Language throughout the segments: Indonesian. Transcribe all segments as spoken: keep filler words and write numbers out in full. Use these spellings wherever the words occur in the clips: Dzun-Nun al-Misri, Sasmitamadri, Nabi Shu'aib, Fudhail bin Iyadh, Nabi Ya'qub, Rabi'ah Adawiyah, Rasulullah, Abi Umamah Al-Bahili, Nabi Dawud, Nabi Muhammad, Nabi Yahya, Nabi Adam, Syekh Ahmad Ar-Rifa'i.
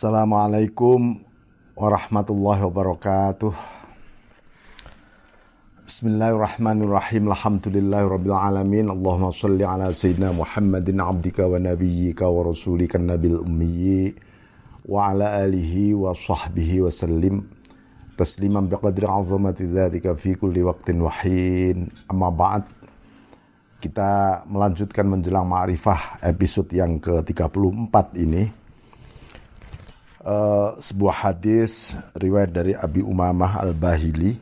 Assalamualaikum warahmatullahi wabarakatuh. Bismillahirrahmanirrahim. Alhamdulillahirabbil alamin. Allahumma shalli ala sayyidina Muhammadin abdika wa nabiyyika wa rasulika nabil ummi wa ala alihi wa sahbihi wa sallim tasliman biqadri 'azamati dzatika fi kulli waqtin wa hin. Amma ba'd. Kita melanjutkan menjelang ma'rifah episode yang ke tiga puluh empat ini. Uh, sebuah hadis riwayat dari Abi Umamah Al-Bahili.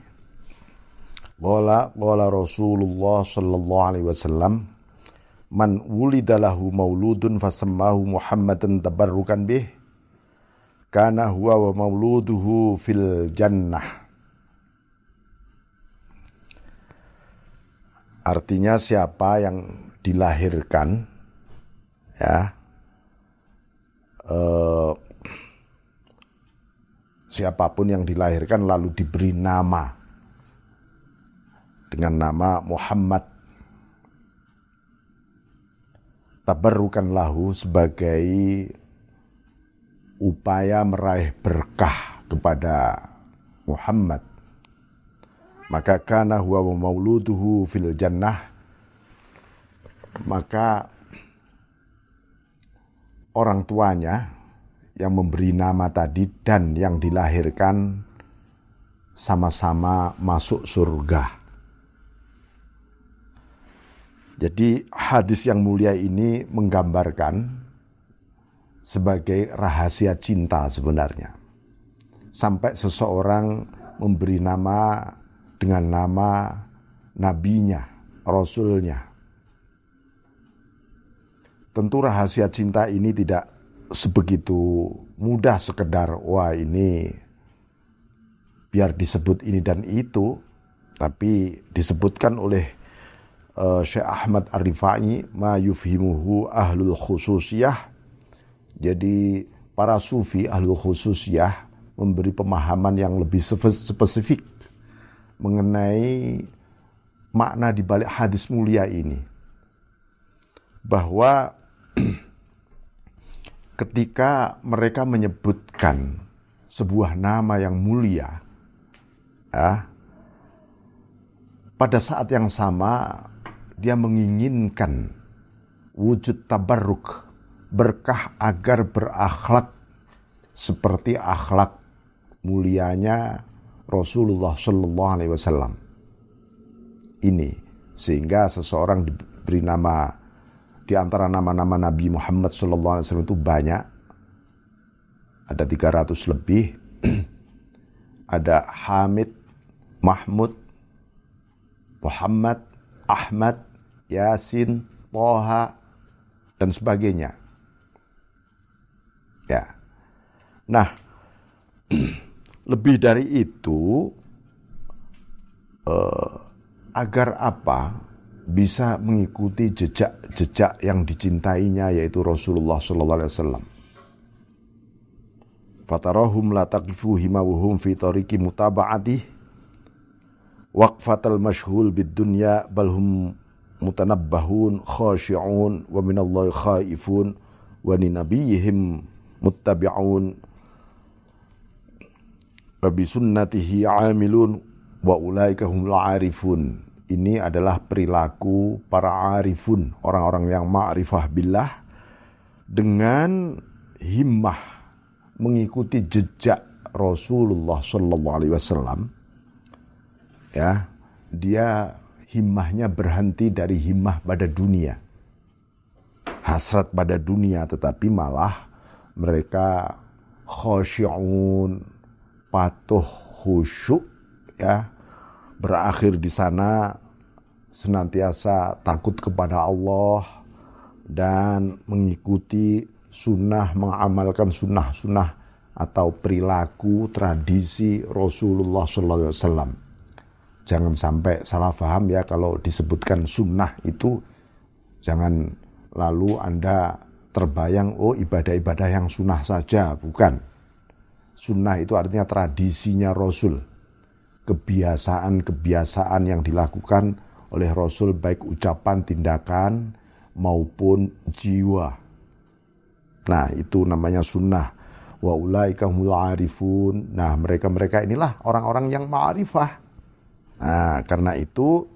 Qala qala Rasulullah sallallahu alaihi wasallam, man wulida lahu mauludun fasammahu Muhammadan tabarrukan bih kana huwa wa mauluduhu fil jannah. Artinya siapa yang dilahirkan ya uh, siapapun yang dilahirkan lalu diberi nama dengan nama Muhammad, tabarrukan lahu, sebagai upaya meraih berkah kepada Muhammad, maka kana huwa wa mauluduhu fil jannah, maka orang tuanya yang memberi nama tadi dan yang dilahirkan sama-sama masuk surga. Jadi hadis yang mulia ini menggambarkan sebagai rahasia cinta sebenarnya. Sampai seseorang memberi nama dengan nama nabinya, rasulnya. Tentu rahasia cinta ini tidak sebegitu mudah sekedar wah ini biar disebut ini dan itu, tapi disebutkan oleh uh, Syekh Ahmad Ar-Rifa'i ma yufhimuhu ahlul khususiyah. Jadi para sufi ahlul khususiyah memberi pemahaman yang lebih spesifik mengenai makna di balik hadis mulia ini, bahwa ketika mereka menyebutkan sebuah nama yang mulia, ya, pada saat yang sama dia menginginkan wujud tabarruk, berkah agar berakhlak seperti akhlak mulianya Rasulullah Sallallahu Alaihi Wasallam ini, sehingga seseorang diberi nama. Di antara nama-nama Nabi Muhammad sallallahu alaihi wasallam itu banyak. Ada tiga ratus lebih. Ada Hamid, Mahmud, Muhammad, Ahmad, Yasin, Toha, dan sebagainya. Ya. Nah, lebih dari itu eh, agar apa? Bisa mengikuti jejak-jejak yang dicintainya, yaitu Rasulullah sallallahu alaihi wasallam. Fatarahum la taqifu himawhum fi tariqi mutaba'ati waqfatal mashhul bid dunya balhum mutanabbahun khashi'un wa minallahi khaifun wa linabiyhim muttabi'un wa bi sunnatihi 'amilun wa ulaika humul 'arifun. Ini adalah perilaku para arifun, orang-orang yang ma'rifah billah, dengan himmah mengikuti jejak Rasulullah sallallahu alaihi wasallam. Ya, dia himmahnya berhenti dari himmah pada dunia, hasrat pada dunia, tetapi malah mereka khasyi'un, patuh, khusyuk, ya, berakhir di sana senantiasa takut kepada Allah dan mengikuti sunnah, mengamalkan sunnah-sunnah atau perilaku tradisi Rasulullah sallallahu alaihi wasallam. Jangan sampai salah paham ya, kalau disebutkan sunnah itu jangan lalu Anda terbayang oh ibadah-ibadah yang sunnah saja, bukan. Sunnah itu artinya tradisinya Rasul, kebiasaan-kebiasaan yang dilakukan oleh Rasul, baik ucapan, tindakan, maupun jiwa. Nah, itu namanya sunnah. wa ulaika humul arifun. Nah, mereka-mereka inilah orang-orang yang ma'rifah. Nah, karena itu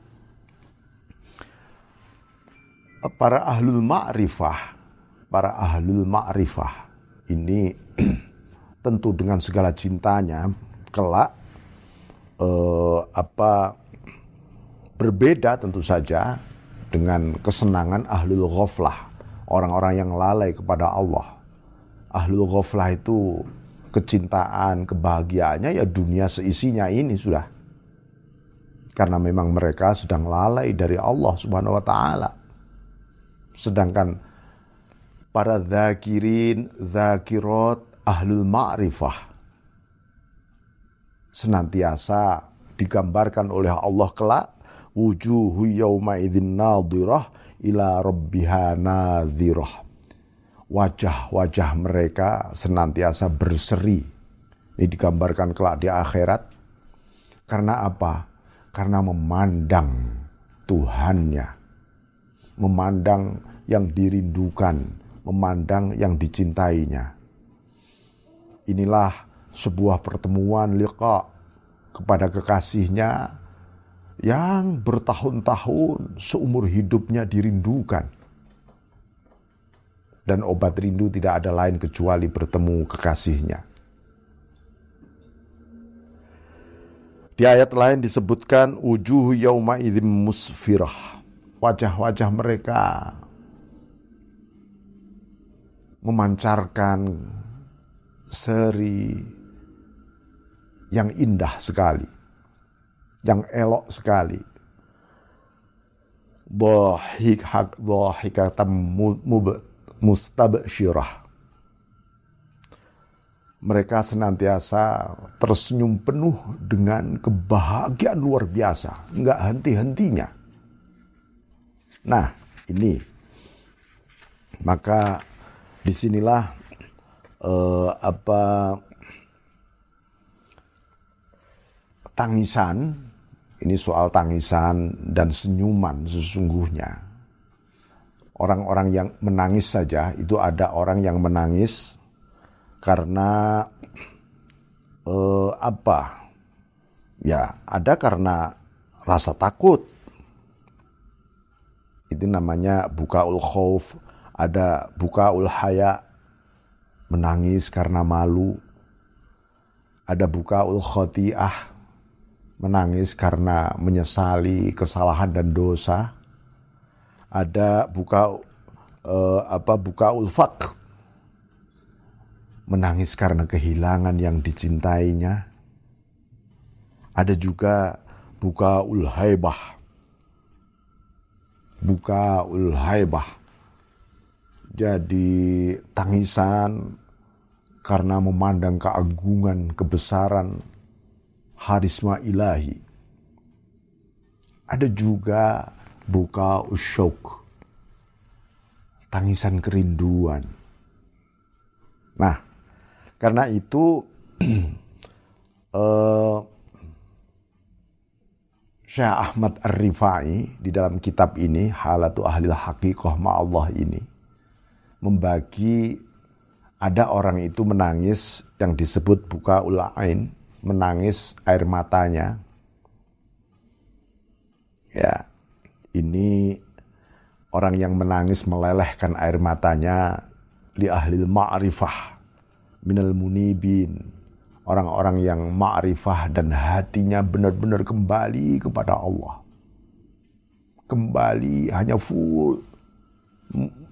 para ahlul ma'rifah, para ahlul ma'rifah ini tentu dengan segala cintanya kelak eh, apa berbeda tentu saja dengan kesenangan ahlul ghaflah, orang-orang yang lalai kepada Allah. Ahlul ghaflah itu kecintaan, kebahagiaannya ya dunia seisinya ini sudah. Karena memang mereka sedang lalai dari Allah Subhanahu wa taala. Sedangkan para dzakirin, dzakirat, ahlul ma'rifah senantiasa digambarkan oleh Allah kelak, wujuhu yauma idzin nadhirah ila rabbiha nadhirah. Wajah-wajah mereka senantiasa berseri. Ini digambarkan kelak di akhirat. Karena apa? Karena memandang Tuhannya, memandang yang dirindukan, memandang yang dicintainya. Inilah sebuah pertemuan liqa kepada kekasihnya yang bertahun-tahun seumur hidupnya dirindukan. Dan obat rindu tidak ada lain kecuali bertemu kekasihnya. Di ayat lain disebutkan wujuh yauma idzim musfirah. Wajah-wajah mereka memancarkan seri yang indah sekali, yang elok sekali. Dhahik hak dhahikatam mustabsyirah. Mereka senantiasa tersenyum penuh dengan kebahagiaan luar biasa, enggak henti-hentinya. Nah, ini maka disinilah eh, apa tangisan. Ini soal tangisan dan senyuman sesungguhnya. Orang-orang yang menangis saja, itu ada orang yang menangis karena eh, apa? Ya, ada karena rasa takut. Itu namanya bukaul khauf, ada bukaul haya, menangis karena malu. Ada bukaul khati'ah, menangis karena menyesali kesalahan dan dosa. Ada buka eh, apa buka ulfaq, menangis karena kehilangan yang dicintainya. Ada juga buka ulhaibah, buka ulhaibah, jadi tangisan karena memandang keagungan, kebesaran, harisma ilahi. Ada juga buka usyuk, tangisan kerinduan. Nah, karena itu eh, Syekh Ahmad Ar-Rifa'i di dalam kitab ini, Halatu Ahlil Haqiqah Ma'allah ini, membagi ada orang itu menangis yang disebut buka ula'ain, menangis air matanya. Ya, ini orang yang menangis melelehkan air matanya, li ahlil ma'rifah minal munibin, orang-orang yang ma'rifah dan hatinya benar-benar kembali kepada Allah. Kembali hanya full.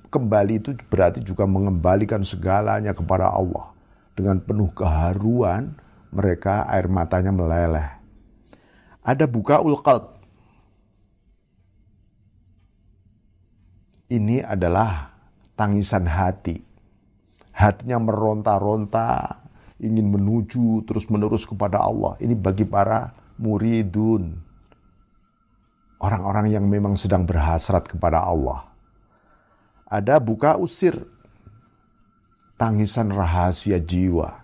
Kembali itu berarti juga mengembalikan segalanya kepada Allah. Dengan penuh keharuan mereka air matanya meleleh. Ada bukaul qalb. Ini adalah tangisan hati. Hatinya meronta-ronta, ingin menuju terus-menerus kepada Allah. Ini bagi para muridun, orang-orang yang memang sedang berhasrat kepada Allah. Ada bukaul sir, tangisan rahasia jiwa.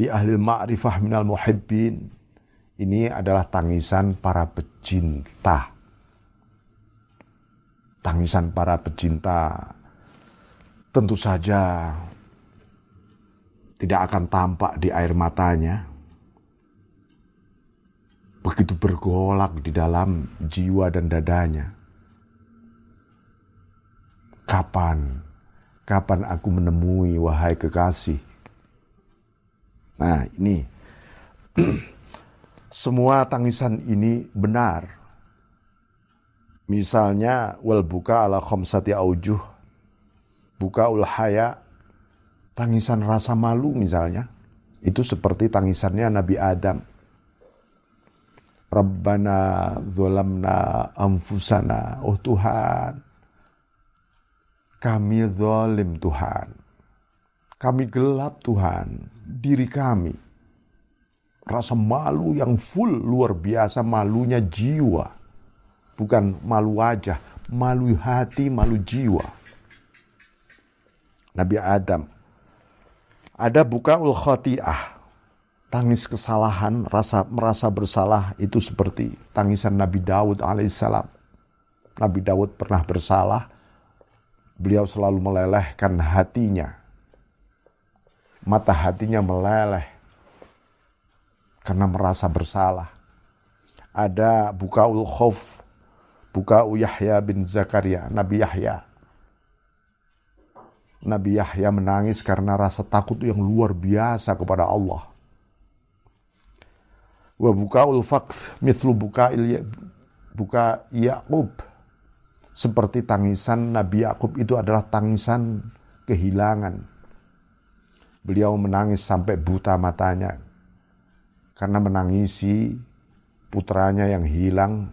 Li ahlil ma'rifah minal muhibbin, ini adalah tangisan para pecinta. Tangisan para pecinta tentu saja tidak akan tampak di air matanya. Begitu bergolak di dalam jiwa dan dadanya. Kapan, kapan aku menemui wahai kekasih? Nah ini, semua tangisan ini benar. Misalnya, wal buka ala khomsati aujuh, buka ul haya, tangisan rasa malu misalnya, itu seperti tangisannya Nabi Adam. Rabbana zolamna anfusana, oh Tuhan, kami zolim Tuhan, kami gelap Tuhan, diri kami. Rasa malu yang full, luar biasa malunya jiwa. Bukan malu wajah, malu hati, malu jiwa. Nabi Adam. Ada bukaul khotiah, tangis kesalahan, rasa merasa bersalah, itu seperti tangisan Nabi Dawud alaihissalam. Nabi Dawud pernah bersalah, beliau selalu melelehkan hatinya. Mata hatinya meleleh, karena merasa bersalah. Ada bukaul khuf, bukaul Yahya bin Zakaria, Nabi Yahya. Nabi Yahya menangis karena rasa takut yang luar biasa kepada Allah. Wa bukaul faqth mithlu buka Ya'qub. Seperti tangisan Nabi Ya'qub itu adalah tangisan kehilangan. Beliau menangis sampai buta matanya karena menangisi putranya yang hilang,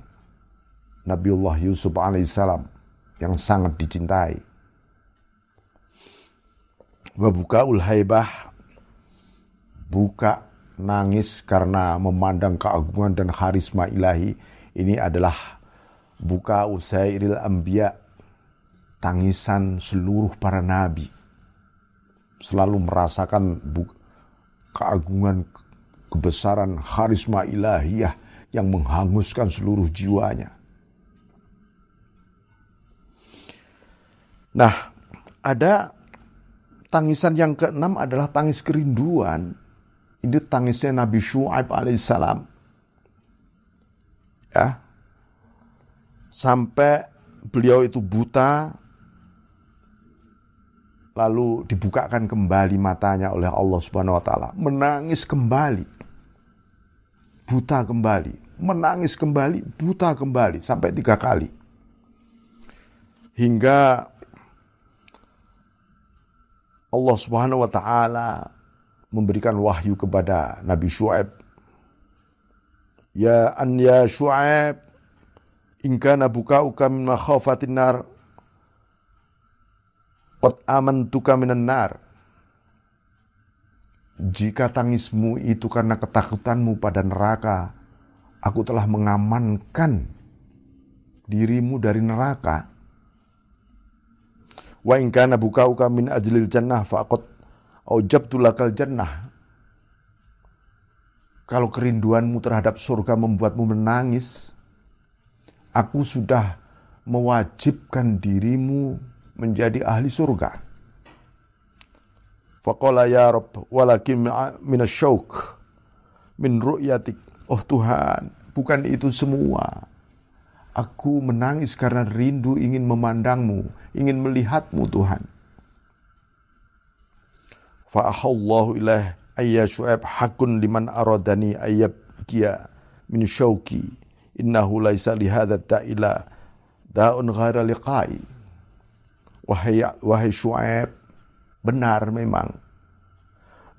Nabiullah Yusuf alaihissalam, yang sangat dicintai. Wa bukaul haibah, buka nangis karena memandang keagungan dan karisma ilahi. Ini adalah buka usairil anbiya, tangisan seluruh para nabi. Selalu merasakan bu- keagungan, kebesaran karisma ilahiyah yang menghanguskan seluruh jiwanya. Nah, ada tangisan yang keenam adalah tangis kerinduan. Ini tangisnya Nabi Shu'aib alaihissalam. Ya. Sampai beliau itu buta, lalu dibukakan kembali matanya oleh Allah Subhanahu wa taala. Menangis kembali. Buta kembali, menangis kembali, buta kembali sampai tiga kali. Hingga Allah Subhanahu wa taala memberikan wahyu kepada Nabi Shu'aib. Ya an ya Shu'aib, in kana bukauka min makhafatin nar, qad amantuka minan nar. Jika tangismu itu karena ketakutanmu pada neraka, aku telah mengamankan dirimu dari neraka. Wa in kana bukauka min ajlil jannah faqad aujabtu lakal jannah. Kalau kerinduanmu terhadap surga membuatmu menangis, aku sudah mewajibkan dirimu menjadi ahli surga. Faqala ya Rabb walakin min asy-syauq min ru'yatik. Oh Tuhan, bukan itu semua. Aku menangis karena rindu ingin memandangmu, ingin melihatmu Tuhan. Fa'ahallahu ilaih ayya Shu'aib hakun liman aradani ayyabkiya min syauki innahu laisa lihadha ta'ila da'un ghaira liqai. Wahai, wahai Shu'aib, benar memang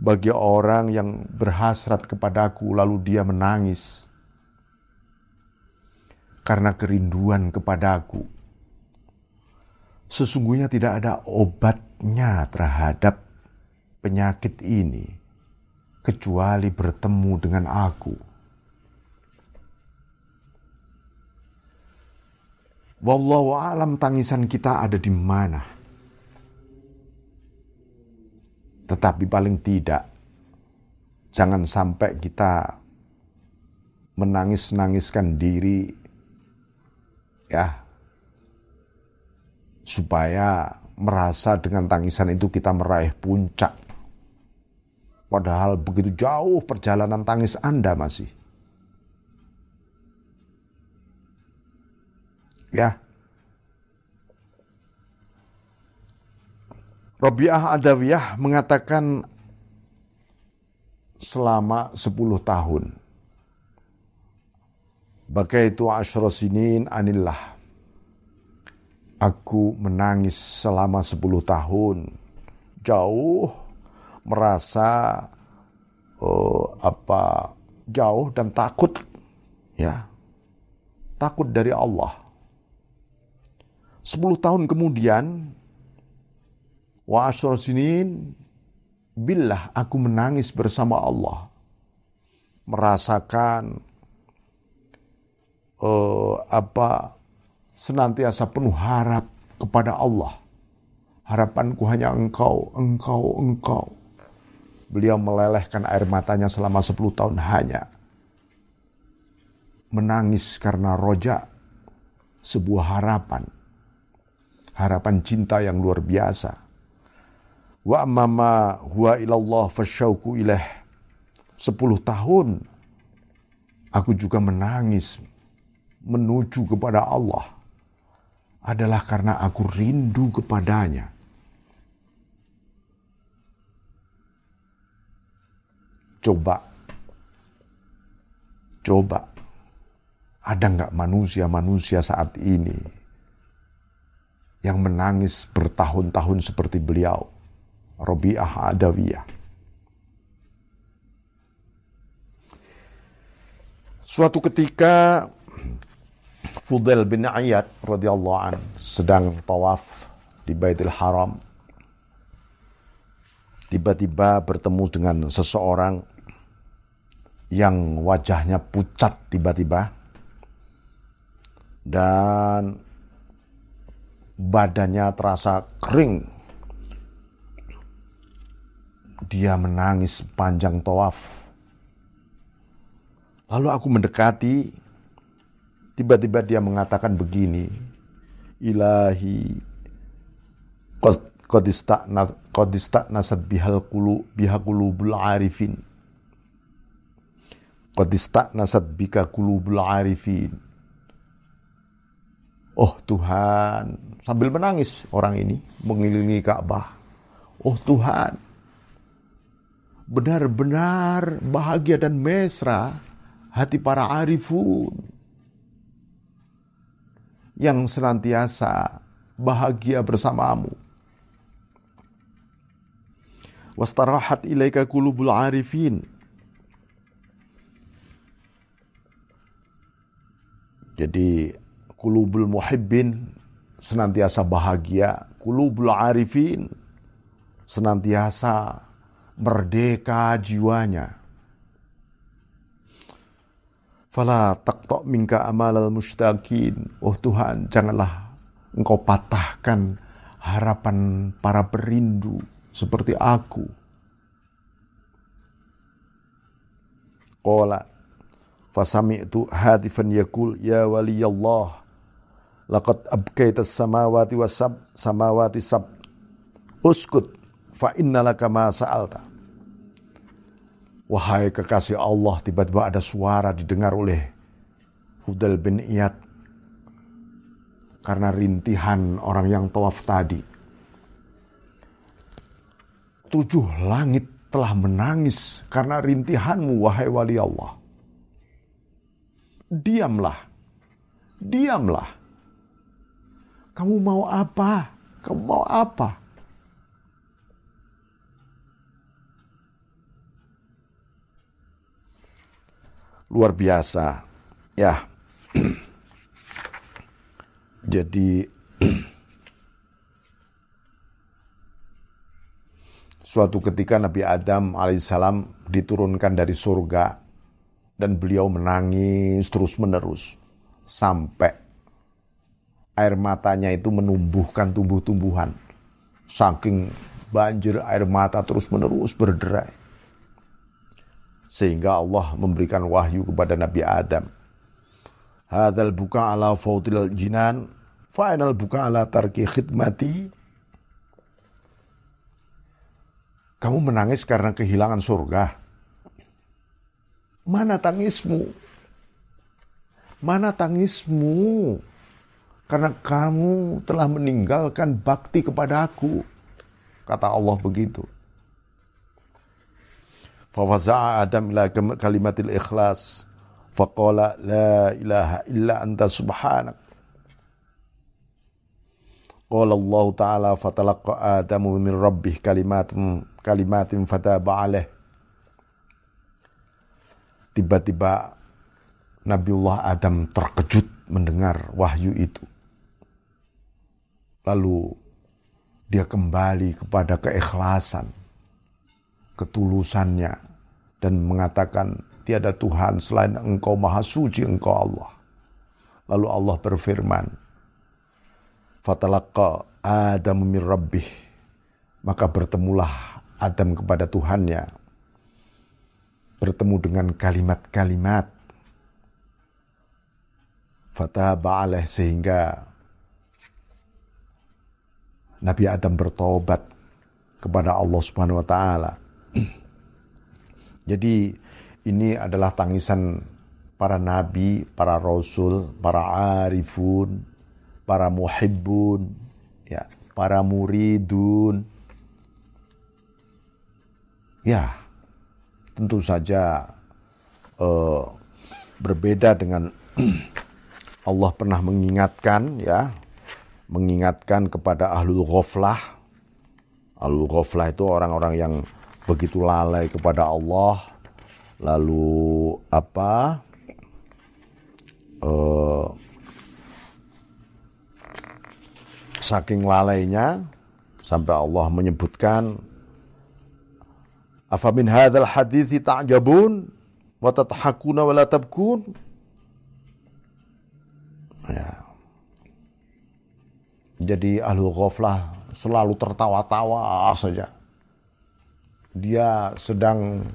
bagi orang yang berhasrat kepadaku lalu dia menangis karena kerinduan kepadaku, sesungguhnya tidak ada obatnya terhadap penyakit ini kecuali bertemu dengan aku. Wallahu a'lam tangisan kita ada di mana. Tetapi paling tidak, jangan sampai kita menangis-nangiskan diri, ya, supaya merasa dengan tangisan itu kita meraih puncak. Padahal begitu jauh perjalanan tangis Anda masih. Ya. Rabi'ah Adawiyah mengatakan selama sepuluh tahun. Bakaitu asyra sinin anillah. Aku menangis selama sepuluh tahun. Jauh merasa oh, apa jauh dan takut ya. Takut dari Allah. sepuluh tahun kemudian wa asyra sinin billah, aku menangis bersama Allah, merasakan uh, apa senantiasa penuh harap kepada Allah. Harapanku hanya engkau, engkau, engkau. Beliau melelehkan air matanya selama sepuluh tahun hanya menangis karena roja, sebuah harapan, harapan cinta yang luar biasa. Wa amma huwa ilallah fasyauku ilah. sepuluh tahun aku juga menangis menuju kepada Allah adalah karena aku rindu kepadanya. Coba, coba, ada nggak manusia-manusia saat ini yang menangis bertahun-tahun seperti beliau? Rabi'ah Adawiyah. Suatu ketika Fudhail bin Iyadh radhiyallahu an sedang tawaf di Baitul Haram. Tiba-tiba bertemu dengan seseorang yang wajahnya pucat tiba-tiba dan badannya terasa kering. Dia menangis panjang tawaf. Lalu aku mendekati. Tiba-tiba dia mengatakan begini. Ilahi qad ista'nat qad ista'nasat bihal qulub bihal qulubul arifin. Qad ista'nasat bika qulubul arifin. Oh Tuhan, sambil menangis orang ini mengelilingi Ka'bah. Oh Tuhan, benar-benar bahagia dan mesra hati para arifun yang senantiasa bahagia bersamamu. Wastarahat ilaika qulubul arifin. Jadi qulubul muhibbin senantiasa bahagia, qulubul arifin senantiasa merdeka jiwanya. Fala taqta' minka amalal mustaqin. Oh Tuhan, janganlah engkau patahkan harapan para perindu seperti aku. Qala fasami'tu hatifan yaqul ya waliyallah laqad abkaitas samawati wasab samawati sab uskut fa innalaka ma sa'alta. Wahai kekasih Allah, tiba-tiba ada suara didengar oleh Fudhail bin Iyadh karena rintihan orang yang tawaf tadi. Tujuh langit telah menangis karena rintihanmu, wahai wali Allah. Diamlah, diamlah. Kamu mau apa? Kamu mau apa? Luar biasa, ya. Jadi suatu ketika Nabi Adam alaihissalam diturunkan dari surga dan beliau menangis terus-menerus sampai air matanya itu menumbuhkan tumbuh-tumbuhan, saking banjir air mata terus-menerus berderai. Sehingga Allah memberikan wahyu kepada Nabi Adam. Hadzal buka ala fautil jinan, final buka ala tarki khidmati. Kamu menangis karena kehilangan surga. Mana tangismu? Mana tangismu? Karena kamu telah meninggalkan bakti kepada aku. Kata Allah begitu. Fawaza'a Adam ila kalimatil ikhlas. Faqala la ilaha illa anta subhanak. Qala Allah ta'ala fatalaqa Adamu min rabbih kalimatin, kalimatin fataba alaih. Tiba-tiba Nabiullah Adam terkejut mendengar wahyu itu. Lalu dia kembali kepada keikhlasan, ketulusannya, dan mengatakan, tiada Tuhan selain Engkau, Maha Suci Engkau Allah. Lalu Allah berfirman, fatalaqqa Adamu min rabbih. Maka bertemulah Adam kepada Tuhannya. Bertemu dengan kalimat-kalimat. Fataba alaih, sehingga Nabi Adam bertobat kepada Allah Subhanahu wa taala. Jadi ini adalah tangisan para nabi, para rasul, para arifun, para muhibbun, ya, para muridun. Ya, tentu saja uh, berbeda dengan Allah pernah mengingatkan, ya, mengingatkan kepada ahlul ghaflah. Ahlul ghaflah itu orang-orang yang begitu lalai kepada Allah, lalu apa eh, saking lalainya sampai Allah menyebutkan, afa min hadzal hadithi ta'jabun wa tathakuna wa la tabkun. Ya. Jadi ahlul ghaflah selalu tertawa-tawa saja. Dia sedang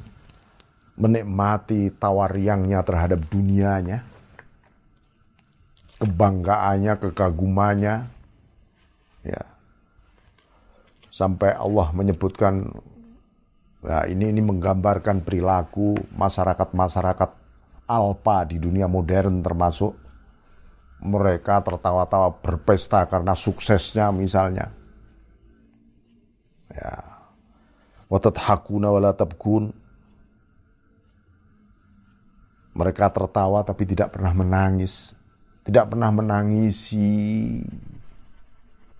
menikmati tawa riangnya terhadap dunianya, kebanggaannya, kekagumannya, ya. Sampai Allah menyebutkan, ya, ini ini menggambarkan perilaku masyarakat-masyarakat alpa di dunia modern, termasuk mereka tertawa-tawa berpesta karena suksesnya misalnya, ya. Wa tathakuna wa la tabkun. Mereka tertawa tapi tidak pernah menangis. Tidak pernah menangisi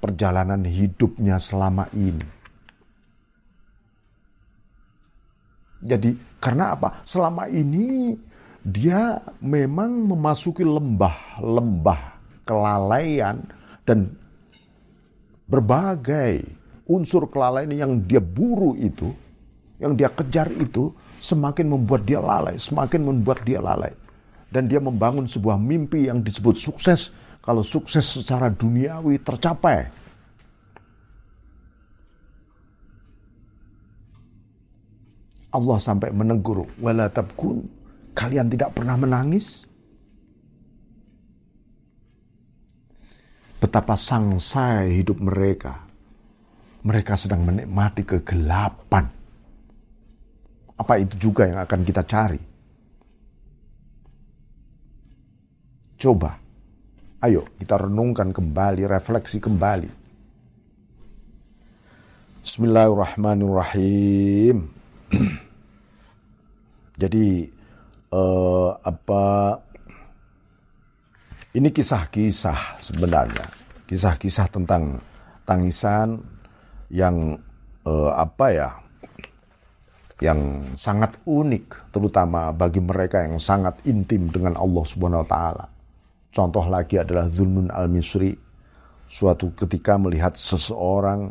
perjalanan hidupnya selama ini. Jadi karena apa? Selama ini dia memang memasuki lembah-lembah kelalaian dan berbagai unsur kelalaian yang dia buru itu, yang dia kejar itu, semakin membuat dia lalai, semakin membuat dia lalai. Dan dia membangun sebuah mimpi yang disebut sukses, kalau sukses secara duniawi tercapai. Allah sampai menegur, wala tabkun, kalian tidak pernah menangis? Betapa sangsai hidup mereka. Mereka sedang menikmati kegelapan. Apa itu juga yang akan kita cari? Coba, ayo kita renungkan kembali, refleksi kembali. Bismillahirrahmanirrahim. Jadi eh, apa? Ini kisah-kisah sebenarnya, kisah-kisah tentang tangisan yang eh, apa ya? yang sangat unik, terutama bagi mereka yang sangat intim dengan Allah Subhanahu wa taala. Contoh lagi adalah Dzun-Nun al-Misri. Suatu ketika melihat seseorang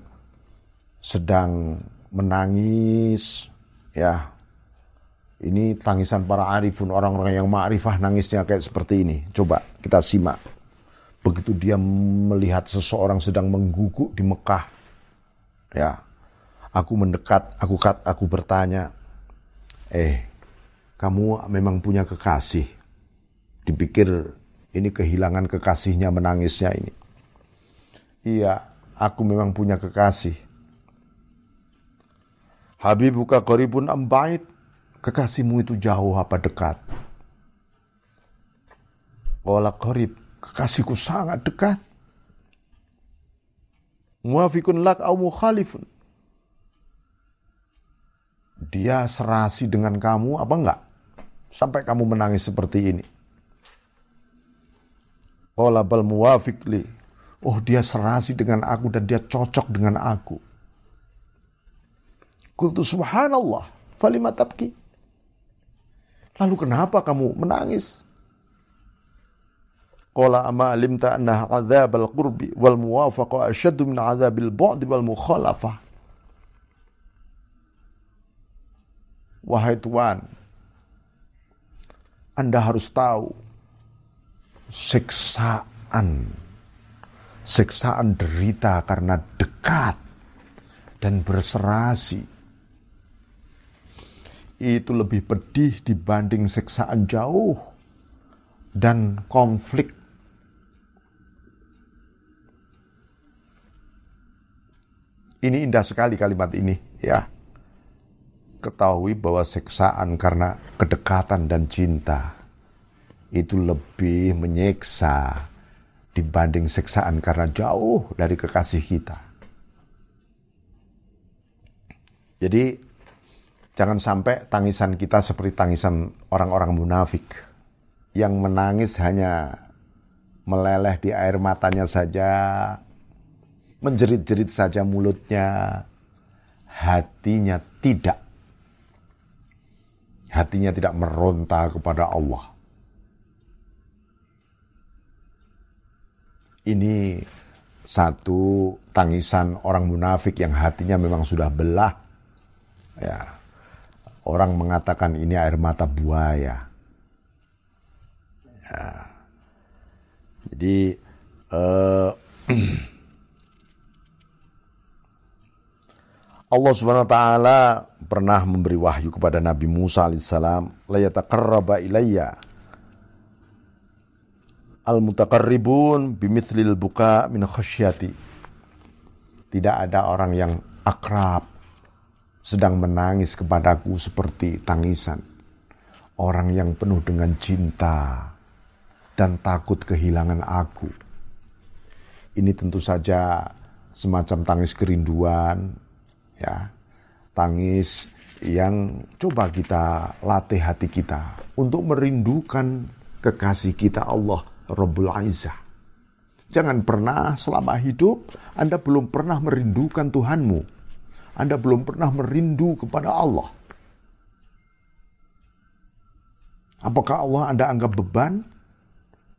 sedang menangis, ya. Ini tangisan para arifun, orang-orang yang ma'rifah nangisnya kayak seperti ini. Coba kita simak. Begitu dia melihat seseorang sedang mengguguk di Mekah, ya. Aku mendekat, aku kat, aku bertanya, eh, kamu memang punya kekasih? Dipikir ini kehilangan kekasihnya menangisnya ini. Iya, aku memang punya kekasih. Habibuka qaribun am ba'id, kekasihmu itu jauh apa dekat? Qala qarib, kekasihku sangat dekat. Muwafiqun lak au mukhalifun, dia serasi dengan kamu apa enggak? Sampai kamu menangis seperti ini. Qala bal muwafiq li, oh dia serasi dengan aku dan dia cocok dengan aku. Qultu subhanallah, falima tabki, lalu kenapa kamu menangis? Qala ama alimta anna adzabal qurbi wal muwafaqa ashaddu min adzabil bu'd wal mukhalafah. Wahai Tuhan, Anda harus tahu siksaan, siksaan derita karena dekat dan berserasi itu lebih pedih dibanding siksaan jauh dan konflik. Ini indah sekali kalimat ini, ya. Ketahui bahwa siksaan karena kedekatan dan cinta itu lebih menyiksa dibanding siksaan karena jauh dari kekasih kita. Jadi jangan sampai tangisan kita seperti tangisan orang-orang munafik yang menangis hanya meleleh di air matanya saja, menjerit-jerit saja mulutnya, hatinya tidak. Hatinya tidak meronta kepada Allah. Ini satu tangisan orang munafik yang hatinya memang sudah belah. Ya. Orang mengatakan ini air mata buaya. Ya. Jadi uh, Allah Subhanahu wa taala pernah memberi wahyu kepada Nabi Musa alaihissalam, la yataqarraba ilayya al-mutaqarribun bimithlil buka min khasyati. Tidak ada orang yang akrab sedang menangis kepadaku seperti tangisan orang yang penuh dengan cinta dan takut kehilangan aku. Ini tentu saja semacam tangis kerinduan, ya, tangis yang coba kita latih hati kita untuk merindukan kekasih kita Allah Rabbul Izzah. Jangan pernah selama hidup Anda belum pernah merindukan Tuhanmu, Anda belum pernah merindu kepada Allah. Apakah Allah Anda anggap beban?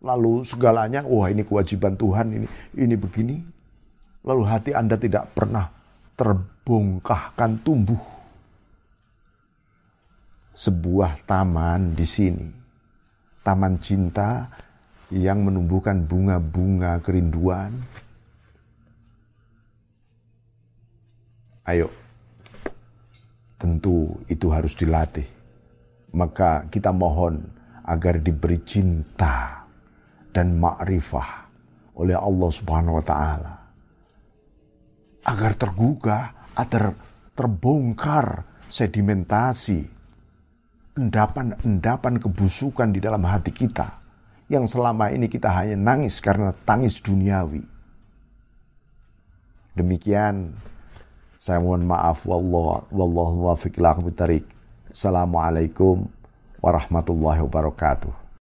Lalu segalanya, wah ini kewajiban Tuhan, ini ini begini. Lalu hati Anda tidak pernah terbongkahkan tumbuh. Sebuah taman di sini, taman cinta yang menumbuhkan bunga-bunga kerinduan. Ayo, tentu itu harus dilatih. Maka kita mohon agar diberi cinta dan ma'rifah oleh Allah Subhanahu wa taala, agar tergugah, agar terbongkar sedimentasi, endapan-endapan kebusukan di dalam hati kita, yang selama ini kita hanya nangis karena tangis duniawi. Demikian, saya mohon maaf. Wallah, wallahu muwaffiq ila aqwamit thariq. Assalamualaikum warahmatullahi wabarakatuh.